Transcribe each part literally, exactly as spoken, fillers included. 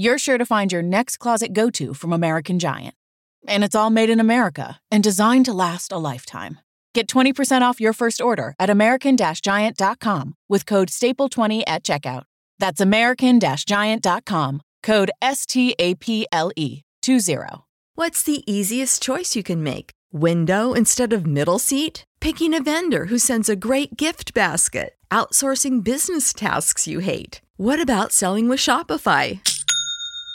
you're sure to find your next closet go-to from American Giant. And it's all made in America and designed to last a lifetime. Get twenty percent off your first order at american dash giant dot com with code staple twenty at checkout. That's american dash giant dot com, code S T A P L E twenty. What's the easiest choice you can make? Window instead of middle seat? Picking a vendor who sends a great gift basket? Outsourcing business tasks you hate? What about selling with Shopify?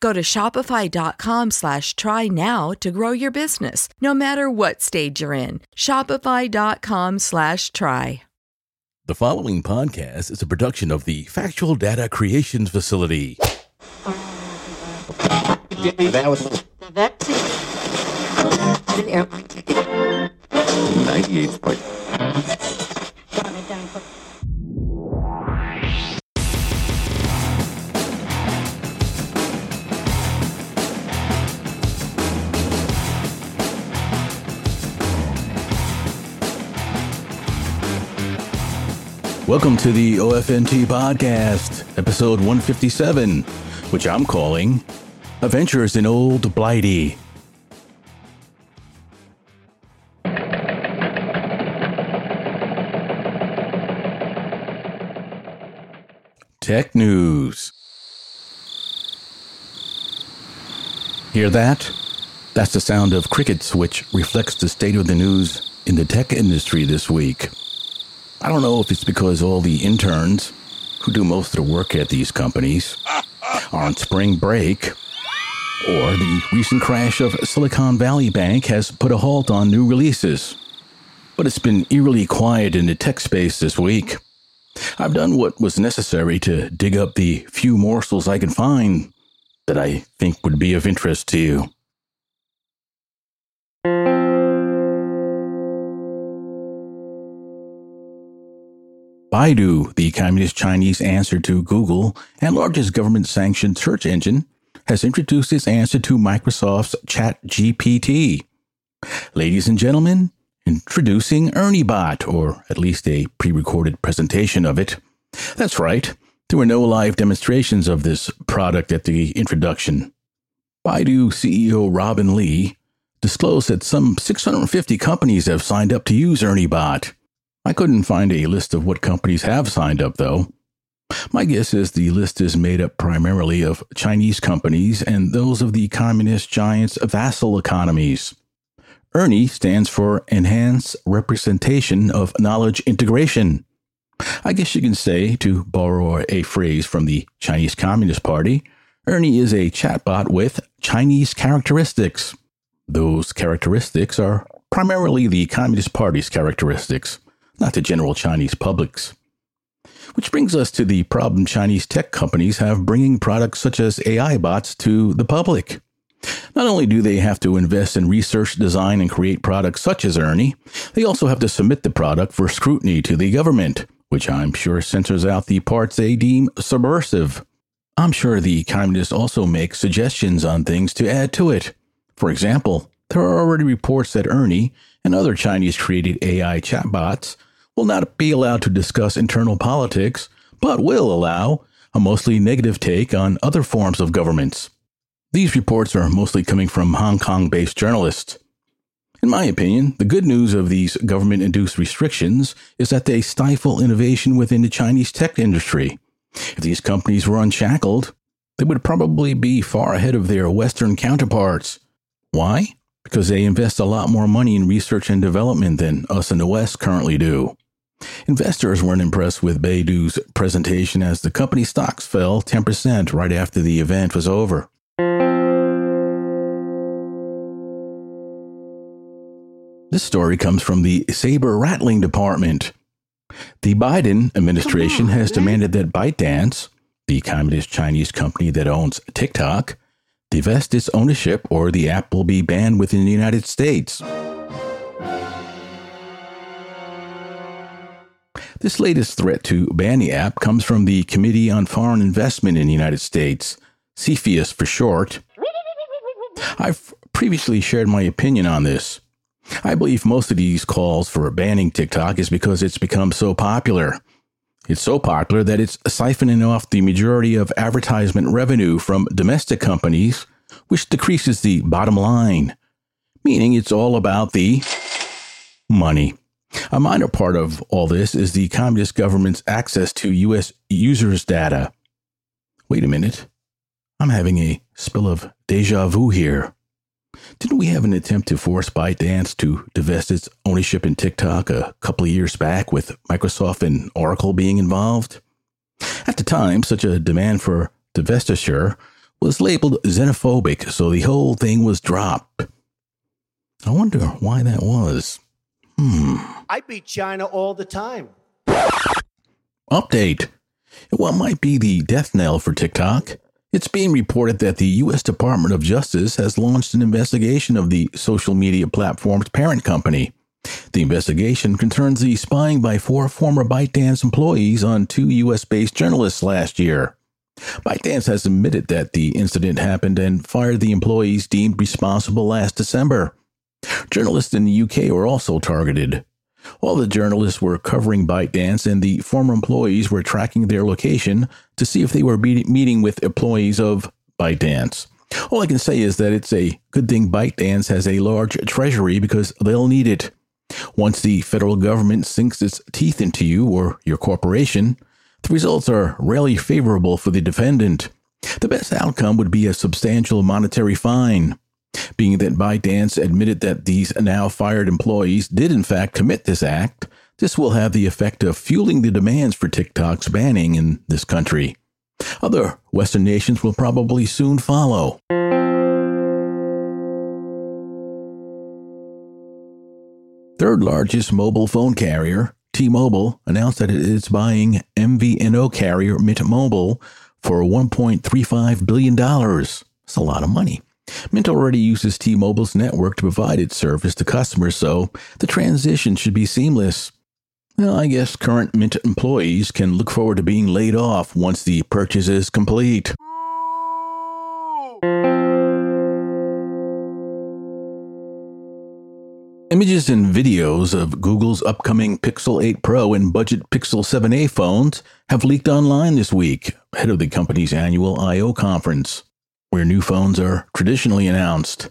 Go to shopify.com slash try now to grow your business, no matter what stage you're in. Shopify.com slash try. The following podcast is a production of the Factual Data Creations Facility. Welcome to the O F N T Podcast, episode one fifty-seven, which I'm calling Adventures in Old Blighty. Tech News. Hear that? That's the sound of crickets, which reflects the state of the news in the tech industry this week. I don't know if it's because all the interns who do most of the work at these companies are on spring break, or the recent crash of Silicon Valley Bank has put a halt on new releases. But it's been eerily quiet in the tech space this week. I've done what was necessary to dig up the few morsels I can find that I think would be of interest to you. Baidu, the Communist Chinese answer to Google and largest government-sanctioned search engine, has introduced its answer to Microsoft's ChatGPT. Ladies and gentlemen, introducing ERNIE Bot, or at least a pre-recorded presentation of it. That's right, there were no live demonstrations of this product at the introduction. Baidu C E O Robin Li disclosed that some six hundred fifty companies have signed up to use ERNIE Bot. I couldn't find a list of what companies have signed up, though. My guess is the list is made up primarily of Chinese companies and those of the Communist Giant's vassal economies. ERNIE stands for Enhanced Representation of Knowledge Integration. I guess you can say, to borrow a phrase from the Chinese Communist Party, ERNIE is a chatbot with Chinese characteristics. Those characteristics are primarily the Communist Party's characteristics, not the general Chinese public's. Which brings us to the problem Chinese tech companies have bringing products such as A I bots to the public. Not only do they have to invest in research, design, and create products such as ERNIE, they also have to submit the product for scrutiny to the government, which I'm sure censors out the parts they deem subversive. I'm sure the communists also make suggestions on things to add to it. For example, there are already reports that ERNIE and other Chinese-created A I chatbots will not be allowed to discuss internal politics, but will allow a mostly negative take on other forms of governments. These reports are mostly coming from Hong Kong-based journalists. In my opinion, the good news of these government-induced restrictions is that they stifle innovation within the Chinese tech industry. If these companies were unshackled, they would probably be far ahead of their Western counterparts. Why? Because they invest a lot more money in research and development than us in the West currently do. Investors weren't impressed with Baidu's presentation as the company stocks fell ten percent right after the event was over. This story comes from the Saber Rattling Department. The Biden administration has demanded that ByteDance, the communist Chinese company that owns TikTok, divest its ownership or the app will be banned within the United States. This latest threat to ban the app comes from the Committee on Foreign Investment in the United States, C F I U S for short. I've previously shared my opinion on this. I believe most of these calls for banning TikTok is because it's become so popular. It's so popular that it's siphoning off the majority of advertisement revenue from domestic companies, which decreases the bottom line, meaning it's all about the money. A minor part of all this is the communist government's access to U S users' data. Wait a minute. I'm having a spill of deja vu here. Didn't we have an attempt to force ByteDance to divest its ownership in TikTok a couple of years back with Microsoft and Oracle being involved? At the time, such a demand for divestiture was labeled xenophobic, so the whole thing was dropped. I wonder why that was. Hmm. I beat China all the time. Update. What might be the death knell for TikTok? It's being reported that the U S Department of Justice has launched an investigation of the social media platform's parent company. The investigation concerns the spying by four former ByteDance employees on two U S-based journalists last year. ByteDance has admitted that the incident happened and fired the employees deemed responsible last December. Journalists in the U K were also targeted. All the journalists were covering ByteDance, and the former employees were tracking their location to see if they were be- meeting with employees of ByteDance. All I can say is that it's a good thing ByteDance has a large treasury because they'll need it. Once the federal government sinks its teeth into you or your corporation, the results are rarely favorable for the defendant. The best outcome would be a substantial monetary fine. Being that ByteDance admitted that these now fired employees did in fact commit this act, this will have the effect of fueling the demands for TikTok's banning in this country. Other Western nations will probably soon follow. Third largest mobile phone carrier, T-Mobile, announced that it is buying M V N O carrier Mint Mobile for one point three five billion dollars. That's a lot of money. Mint already uses T-Mobile's network to provide its service to customers, so the transition should be seamless. Well, I guess current Mint employees can look forward to being laid off once the purchase is complete. Images and videos of Google's upcoming Pixel eight Pro and budget Pixel seven A phones have leaked online this week, ahead of the company's annual I O conference, where new phones are traditionally announced.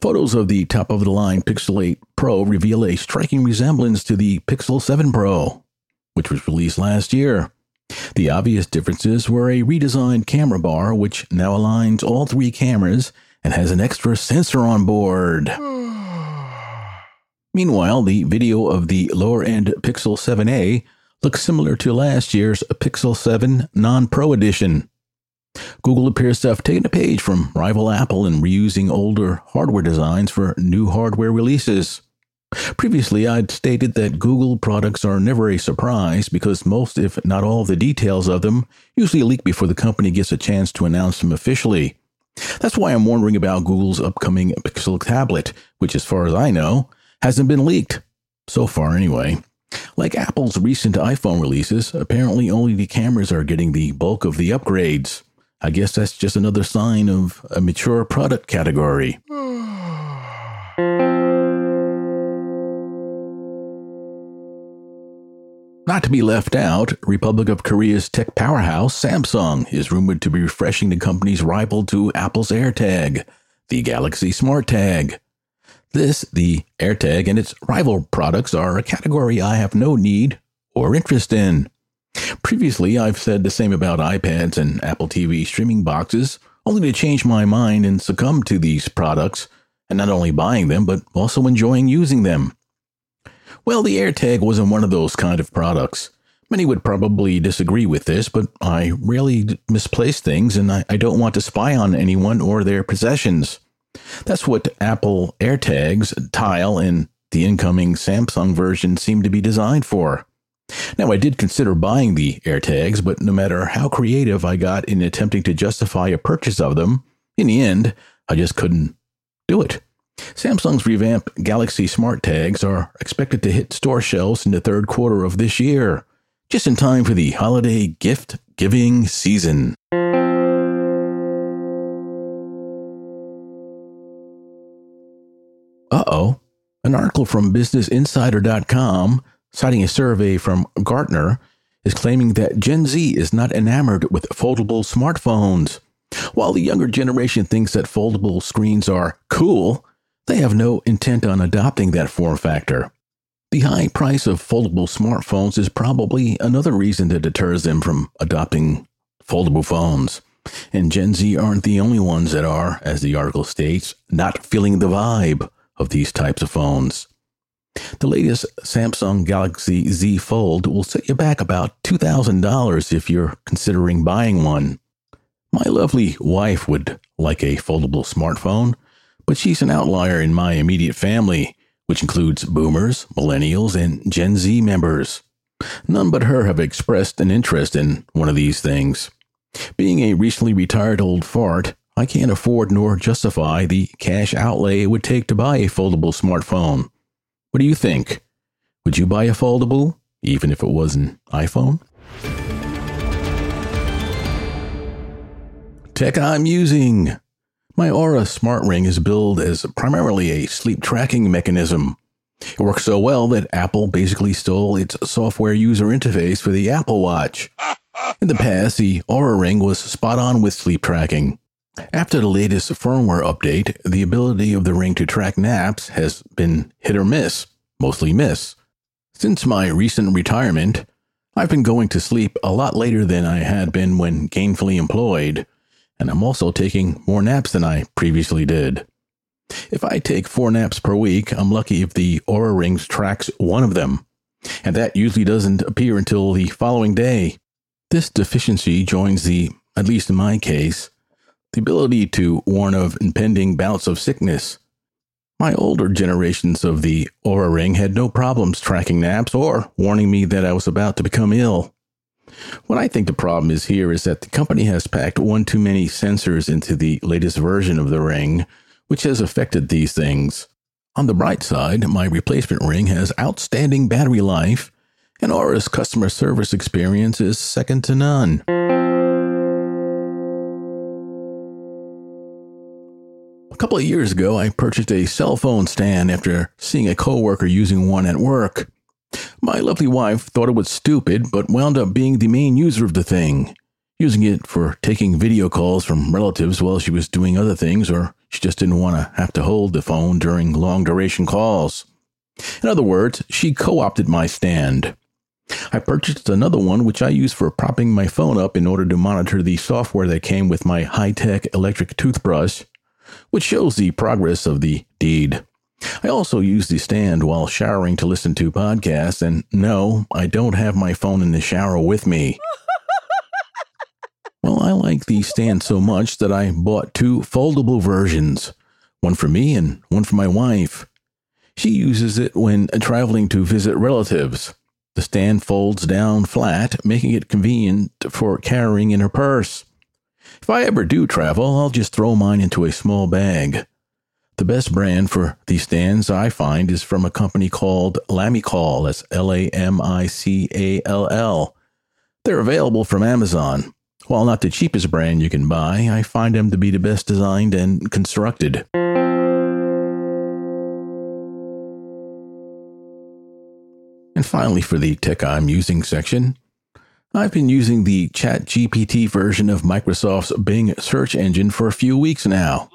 Photos of the top-of-the-line Pixel eight Pro reveal a striking resemblance to the Pixel seven Pro, which was released last year. The obvious differences were a redesigned camera bar, which now aligns all three cameras and has an extra sensor on board. Meanwhile, the video of the lower-end Pixel seven A looks similar to last year's Pixel seven Non-Pro Edition. Google appears to have taken a page from rival Apple in reusing older hardware designs for new hardware releases. Previously, I'd stated that Google products are never a surprise because most, if not all, of the details of them usually leak before the company gets a chance to announce them officially. That's why I'm wondering about Google's upcoming Pixel Tablet, which, as far as I know, hasn't been leaked. So far, anyway. Like Apple's recent iPhone releases, apparently only the cameras are getting the bulk of the upgrades. I guess that's just another sign of a mature product category. Not to be left out, Republic of Korea's tech powerhouse, Samsung, is rumored to be refreshing the company's rival to Apple's AirTag, the Galaxy SmartTag. This, the AirTag, and its rival products are a category I have no need or interest in. Previously, I've said the same about iPads and Apple T V streaming boxes, only to change my mind and succumb to these products, and not only buying them, but also enjoying using them. Well, the AirTag wasn't one of those kind of products. Many would probably disagree with this, but I rarely misplace things, and I, I don't want to spy on anyone or their possessions. That's what Apple AirTags, Tile, and the incoming Samsung version seem to be designed for. Now, I did consider buying the AirTags, but no matter how creative I got in attempting to justify a purchase of them, in the end, I just couldn't do it. Samsung's revamped Galaxy SmartTags are expected to hit store shelves in the third quarter of this year, just in time for the holiday gift-giving season. Uh-oh. An article from Business Insider dot com, citing a survey from Gartner, is claiming that Gen Z is not enamored with foldable smartphones. While the younger generation thinks that foldable screens are cool, they have no intent on adopting that form factor. The high price of foldable smartphones is probably another reason that deters them from adopting foldable phones. And Gen Z aren't the only ones that are, as the article states, not feeling the vibe of these types of phones. The latest Samsung Galaxy Z Fold will set you back about two thousand dollars if you're considering buying one. My lovely wife would like a foldable smartphone, but she's an outlier in my immediate family, which includes boomers, millennials, and Gen Z members. None but her have expressed an interest in one of these things. Being a recently retired old fart, I can't afford nor justify the cash outlay it would take to buy a foldable smartphone. What do you think? Would you buy a foldable, even if it was an iPhone? Tech I'm using. My Oura smart ring is billed as primarily a sleep tracking mechanism. It works so well that Apple basically stole its software user interface for the Apple Watch. In the past, the Oura ring was spot on with sleep tracking. After the latest firmware update, the ability of the ring to track naps has been hit or miss, mostly miss. Since my recent retirement, I've been going to sleep a lot later than I had been when gainfully employed, and I'm also taking more naps than I previously did. If I take four naps per week, I'm lucky if the Oura ring tracks one of them, and that usually doesn't appear until the following day. This deficiency joins the, at least in my case, the ability to warn of impending bouts of sickness. My older generations of the Oura Ring had no problems tracking naps or warning me that I was about to become ill. What I think the problem is here is that the company has packed one too many sensors into the latest version of the ring, which has affected these things. On the bright side, my replacement ring has outstanding battery life, and Oura's customer service experience is second to none. A couple of years ago, I purchased a cell phone stand after seeing a coworker using one at work. My lovely wife thought it was stupid, but wound up being the main user of the thing, using it for taking video calls from relatives while she was doing other things, or she just didn't want to have to hold the phone during long-duration calls. In other words, she co-opted my stand. I purchased another one, which I use for propping my phone up in order to monitor the software that came with my high-tech electric toothbrush, which shows the progress of the deed. I also use the stand while showering to listen to podcasts, and no, I don't have my phone in the shower with me. Well, I like the stand so much that I bought two foldable versions, one for me and one for my wife. She uses it when traveling to visit relatives. The stand folds down flat, making it convenient for carrying in her purse. If I ever do travel, I'll just throw mine into a small bag. The best brand for these stands I find is from a company called Lamicall, that's L A M I C A L L. They're available from Amazon. While not the cheapest brand you can buy, I find them to be the best designed and constructed. And finally, for the tech I'm using section, I've been using the ChatGPT version of Microsoft's Bing search engine for a few weeks now.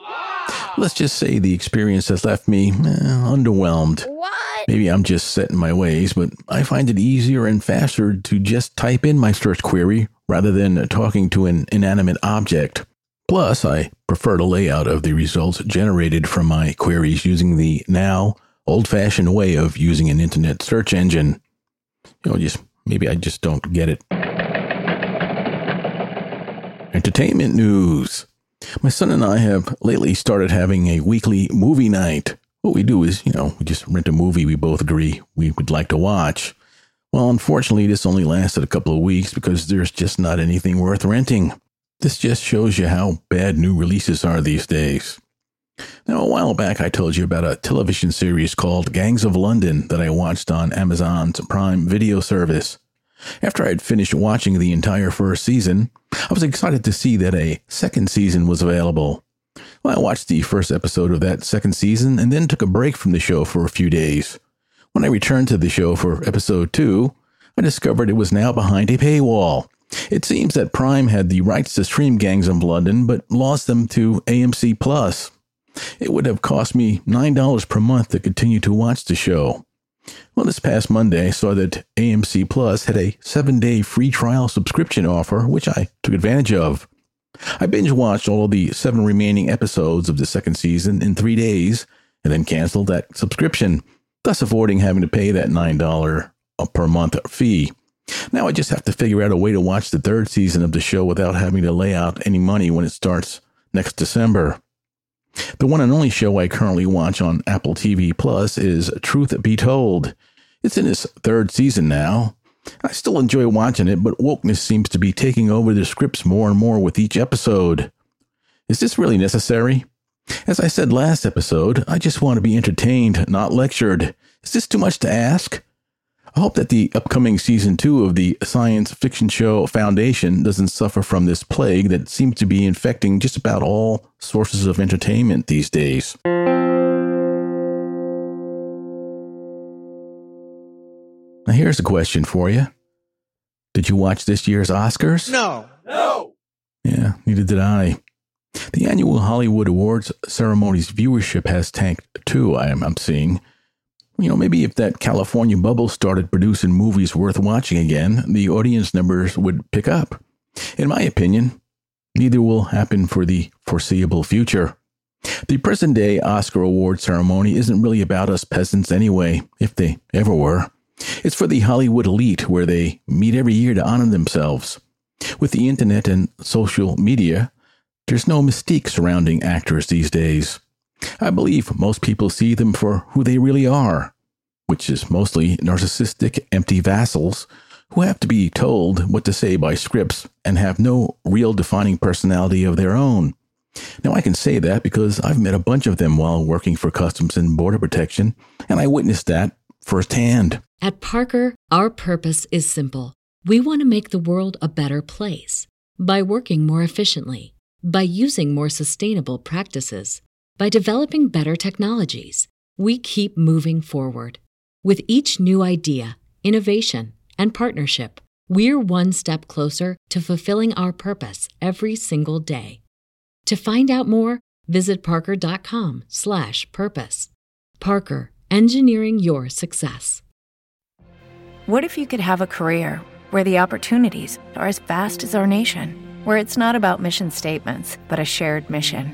Let's just say the experience has left me eh, underwhelmed. What? Maybe I'm just set in my ways, but I find it easier and faster to just type in my search query rather than talking to an inanimate object. Plus, I prefer the layout of the results generated from my queries using the now old-fashioned way of using an internet search engine. You know, just maybe I just don't get it. Entertainment news. My son and I have lately started having a weekly movie night. What we do is, you know, we just rent a movie we both agree we would like to watch. Well, unfortunately, this only lasted a couple of weeks because there's just not anything worth renting. This just shows you how bad new releases are these days. Now, a while back, I told you about a television series called Gangs of London that I watched on Amazon's Prime Video service. After I had finished watching the entire first season, I was excited to see that a second season was available. Well, I watched the first episode of that second season and then took a break from the show for a few days. When I returned to the show for episode two, I discovered it was now behind a paywall. It seems that Prime had the rights to stream Gangs of London, but lost them to A M C plus. It would have cost me nine dollars per month to continue to watch the show. Well, this past Monday, I saw that A M C plus had a seven-day free trial subscription offer, which I took advantage of. I binge-watched all of the seven remaining episodes of the second season in three days, and then canceled that subscription, thus avoiding having to pay that nine dollars per month fee. Now I just have to figure out a way to watch the third season of the show without having to lay out any money when it starts next December. The one and only show I currently watch on Apple T V Plus is Truth Be Told. It's in its third season now. I still enjoy watching it, but wokeness seems to be taking over the scripts more and more with each episode. Is this really necessary? As I said last episode, I just want to be entertained, not lectured. Is this too much to ask? I hope that the upcoming season two of the science fiction show Foundation doesn't suffer from this plague that seems to be infecting just about all sources of entertainment these days. Now here's a question for you. Did you watch this year's Oscars? No. No. Yeah, neither did I. The annual Hollywood Awards ceremony's viewership has tanked too, I'm, I'm seeing. You know, maybe if that California bubble started producing movies worth watching again, the audience numbers would pick up. In my opinion, neither will happen for the foreseeable future. The present-day Oscar award ceremony isn't really about us peasants anyway, if they ever were. It's for the Hollywood elite, where they meet every year to honor themselves. With the internet and social media, there's no mystique surrounding actors these days. I believe most people see them for who they really are, which is mostly narcissistic, empty vassals who have to be told what to say by scripts and have no real defining personality of their own. Now, I can say that because I've met a bunch of them while working for Customs and Border Protection, and I witnessed that firsthand. At Parker, our purpose is simple. We want to make the world a better place by working more efficiently, by using more sustainable practices, by developing better technologies. We keep moving forward. With each new idea, innovation, and partnership, we're one step closer to fulfilling our purpose every single day. To find out more, visit parker.com slash purpose. Parker, engineering your success. What if you could have a career where the opportunities are as vast as our nation, where it's not about mission statements, but a shared mission?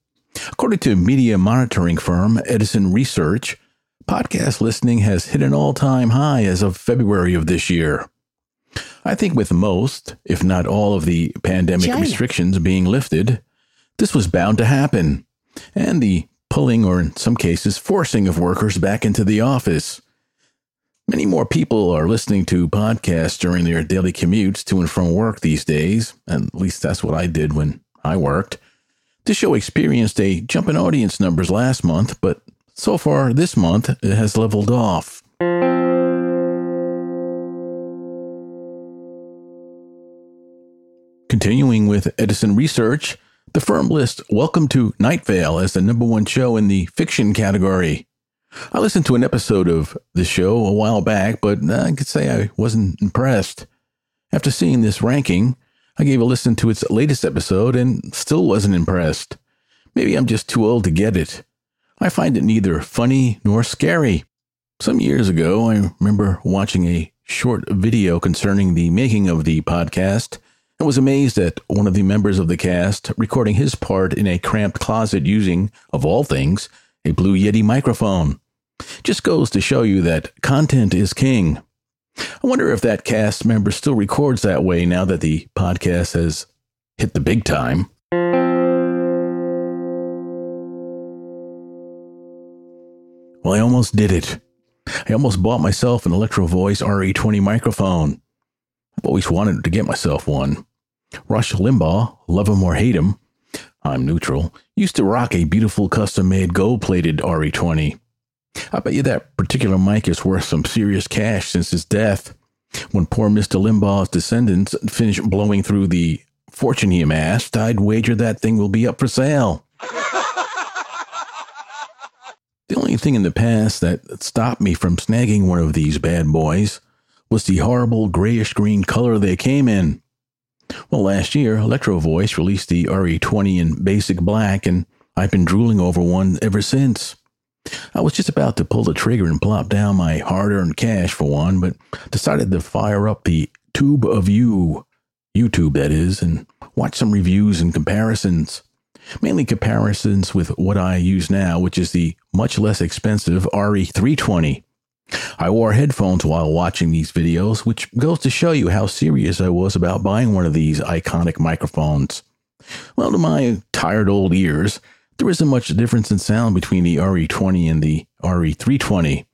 According to media monitoring firm Edison Research, podcast listening has hit an all-time high as of February of this year. I think with most, if not all, of the pandemic Giant. restrictions being lifted, this was bound to happen, and the pulling or in some cases forcing of workers back into the office. Many more people are listening to podcasts during their daily commutes to and from work these days. At least that's what I did when I worked. This show experienced a jump in audience numbers last month, but so far this month, it has leveled off. Continuing with Edison Research, the firm lists Welcome to Night Vale as the number one show in the fiction category. I listened to an episode of the show a while back, but I could say I wasn't impressed. After seeing this ranking, I gave a listen to its latest episode and still wasn't impressed. Maybe I'm just too old to get it. I find it neither funny nor scary. Some years ago, I remember watching a short video concerning the making of the podcast and was amazed at one of the members of the cast recording his part in a cramped closet using, of all things, a Blue Yeti microphone. Just goes to show you that content is king. I wonder if that cast member still records that way now that the podcast has hit the big time. Well, I almost did it. I almost bought myself an Electro Voice R E twenty microphone. I've always wanted to get myself one. Rush Limbaugh, love him or hate him, I'm neutral, used to rock a beautiful custom-made gold-plated R E twenty. I bet you that particular mic is worth some serious cash since his death. When poor Mister Limbaugh's descendants finish blowing through the fortune he amassed, I'd wager that thing will be up for sale. The only thing in the past that stopped me from snagging one of these bad boys was the horrible grayish-green color they came in. Well, last year, Electro Voice released the R E twenty in basic black, and I've been drooling over one ever since. I was just about to pull the trigger and plop down my hard-earned cash for one, but decided to fire up the Tube of You, YouTube that is, and watch some reviews and comparisons. Mainly comparisons with what I use now, which is the much less expensive R E three twenty. I wore headphones while watching these videos, which goes to show you how serious I was about buying one of these iconic microphones. Well, to my tired old ears, there isn't much difference in sound between the R E twenty and the R E three twenty.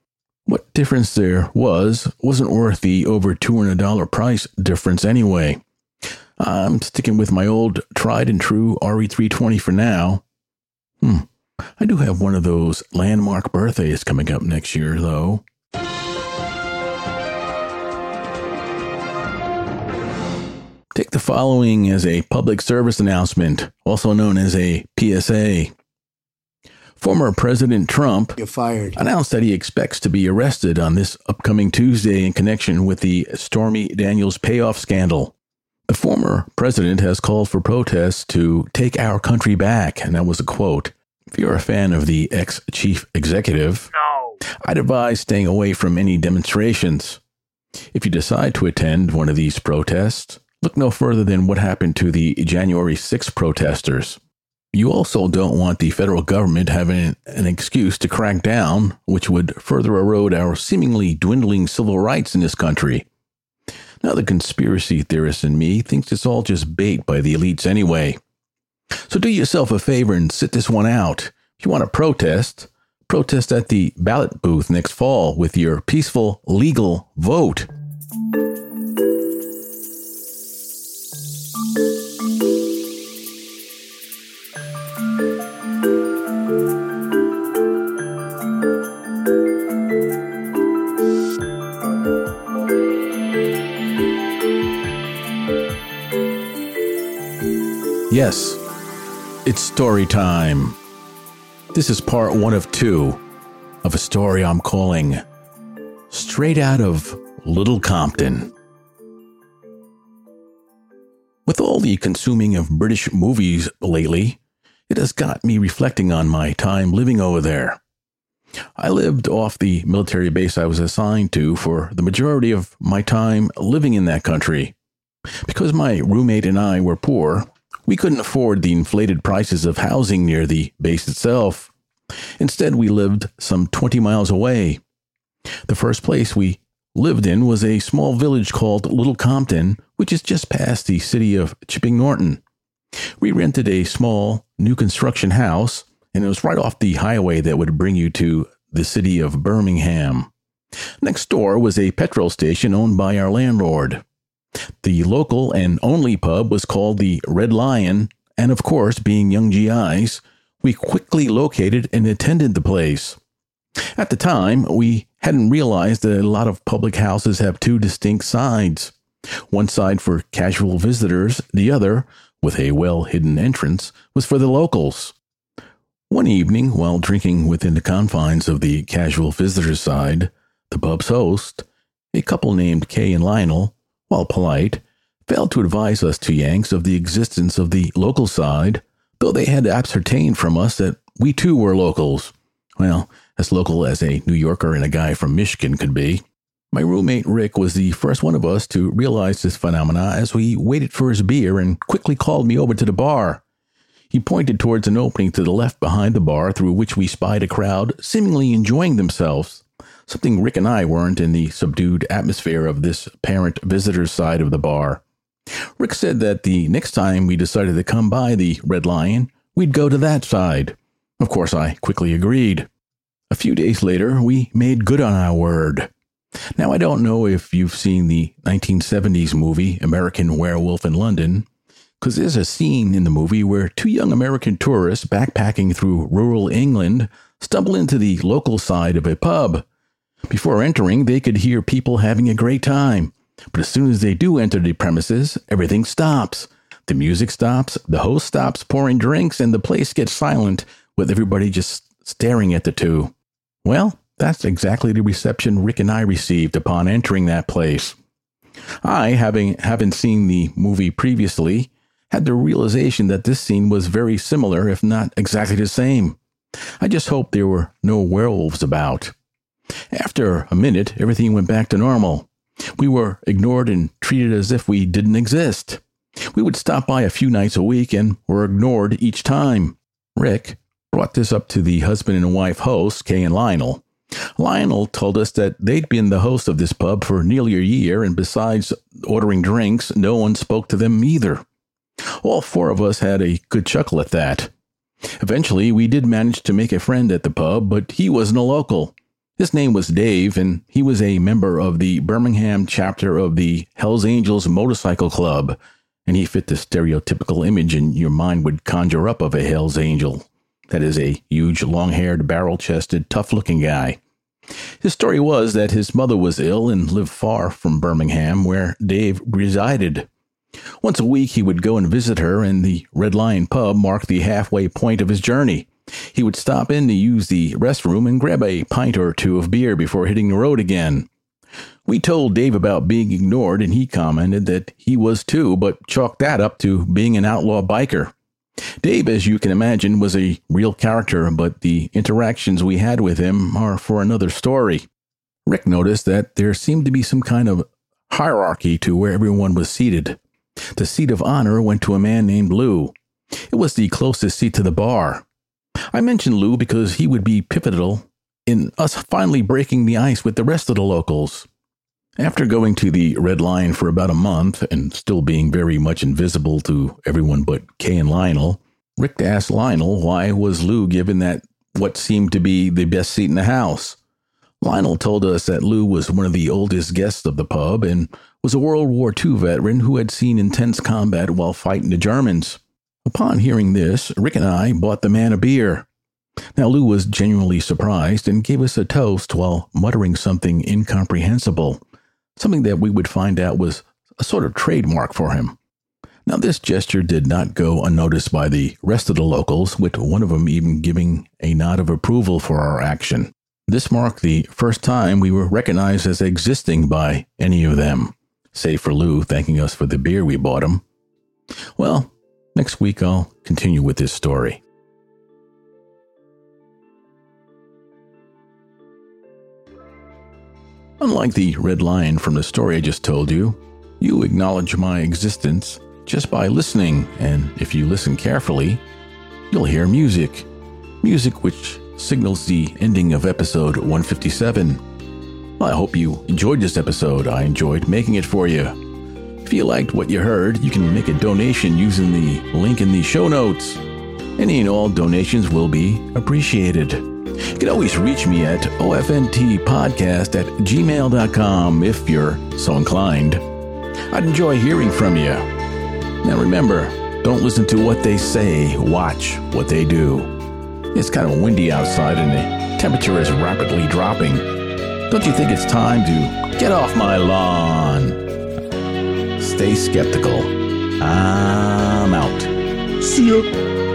What difference there was wasn't worth the over two hundred dollars price difference anyway. I'm sticking with my old tried and true R E three twenty for now. Hmm, I do have one of those landmark birthdays coming up next year, though. Take the following as a public service announcement, also known as a P S A. Former President Trump You're fired. announced that he expects to be arrested on this upcoming Tuesday in connection with the Stormy Daniels payoff scandal. The former president has called for protests to take our country back, and that was a quote. If you're a fan of the ex-chief executive, no. I'd advise staying away from any demonstrations. If you decide to attend one of these protests, look no further than what happened to the January sixth protesters. You also don't want the federal government having an excuse to crack down, which would further erode our seemingly dwindling civil rights in this country. Now the conspiracy theorist in me thinks it's all just bait by the elites anyway. So do yourself a favor and sit this one out. If you want to protest, protest at the ballot booth next fall with your peaceful, legal vote. Yes, it's story time. This is part one of two of a story I'm calling Straight Out of Little Compton. With all the consuming of British movies lately, it has got me reflecting on my time living over there. I lived off the military base I was assigned to for the majority of my time living in that country. Because my roommate and I were poor, we couldn't afford the inflated prices of housing near the base itself. Instead, we lived some twenty miles away. The first place we lived in was a small village called Little Compton, which is just past the city of Chipping Norton. We rented a small, new construction house, and it was right off the highway that would bring you to the city of Birmingham. Next door was a petrol station owned by our landlord. The local and only pub was called the Red Lion, and of course, being young G Is, we quickly located and attended the place. At the time, we hadn't realized that a lot of public houses have two distinct sides. One side for casual visitors, the other, with a well-hidden entrance, was for the locals. One evening, while drinking within the confines of the casual visitor side, the pub's host, a couple named Kay and Lionel, while polite, failed to advise us two Yanks of the existence of the local side, though they had ascertained from us that we too were locals. Well, as local as a New Yorker and a guy from Michigan could be. My roommate Rick was the first one of us to realize this phenomena as we waited for his beer and quickly called me over to the bar. He pointed towards an opening to the left behind the bar through which we spied a crowd seemingly enjoying themselves, something Rick and I weren't in the subdued atmosphere of this parent visitor's side of the bar. Rick said that the next time we decided to come by the Red Lion, we'd go to that side. Of course, I quickly agreed. A few days later, we made good on our word. Now, I don't know if you've seen the nineteen seventies movie American Werewolf in London, because there's a scene in the movie where two young American tourists backpacking through rural England stumble into the local side of a pub. Before entering, they could hear people having a great time. But as soon as they do enter the premises, everything stops. The music stops, the host stops pouring drinks, and the place gets silent with everybody just staring at the two. Well, that's exactly the reception Rick and I received upon entering that place. I, having haven't seen the movie previously, had the realization that this scene was very similar, if not exactly the same. I just hoped there were no werewolves about. After a minute, everything went back to normal. We were ignored and treated as if we didn't exist. We would stop by a few nights a week and were ignored each time. Rick brought this up to the husband and wife hosts, Kay and Lionel. Lionel told us that they'd been the host of this pub for nearly a year, and besides ordering drinks, no one spoke to them either. All four of us had a good chuckle at that. Eventually, we did manage to make a friend at the pub, but he wasn't a local. His name was Dave, and he was a member of the Birmingham chapter of the Hells Angels Motorcycle Club, and he fit the stereotypical image in your mind would conjure up of a Hells Angel. That is, a huge, long-haired, barrel-chested, tough-looking guy. His story was that his mother was ill and lived far from Birmingham, where Dave resided. Once a week, he would go and visit her, and the Red Lion pub marked the halfway point of his journey. He would stop in to use the restroom and grab a pint or two of beer before hitting the road again. We told Dave about being ignored, and he commented that he was too, but chalked that up to being an outlaw biker. Dave, as you can imagine, was a real character, but the interactions we had with him are for another story. Rick noticed that there seemed to be some kind of hierarchy to where everyone was seated. The seat of honor went to a man named Lou. It was the closest seat to the bar. I mentioned Lou because he would be pivotal in us finally breaking the ice with the rest of the locals. After going to the Red Lion for about a month and still being very much invisible to everyone but Kay and Lionel, Rick asked Lionel why was Lou given that what seemed to be the best seat in the house. Lionel told us that Lou was one of the oldest guests of the pub and was a World War Two veteran who had seen intense combat while fighting the Germans. Upon hearing this, Rick and I bought the man a beer. Now Lou was genuinely surprised and gave us a toast while muttering something incomprehensible. Something that we would find out was a sort of trademark for him. Now, this gesture did not go unnoticed by the rest of the locals, with one of them even giving a nod of approval for our action. This marked the first time we were recognized as existing by any of them, save for Lou thanking us for the beer we bought him. Well, next week I'll continue with this story. Unlike the Red Lion from the story I just told you, you acknowledge my existence just by listening, and if you listen carefully, you'll hear music. Music which signals the ending of episode one fifty-seven. Well, I hope you enjoyed this episode. I enjoyed making it for you. If you liked what you heard, you can make a donation using the link in the show notes. Any and all donations will be appreciated. You can always reach me at O F N T podcast at gmail dot com if you're so inclined. I'd enjoy hearing from you. Now remember, don't listen to what they say, watch what they do. It's kind of windy outside and the temperature is rapidly dropping. Don't you think it's time to get off my lawn? Stay skeptical. I'm out. See ya.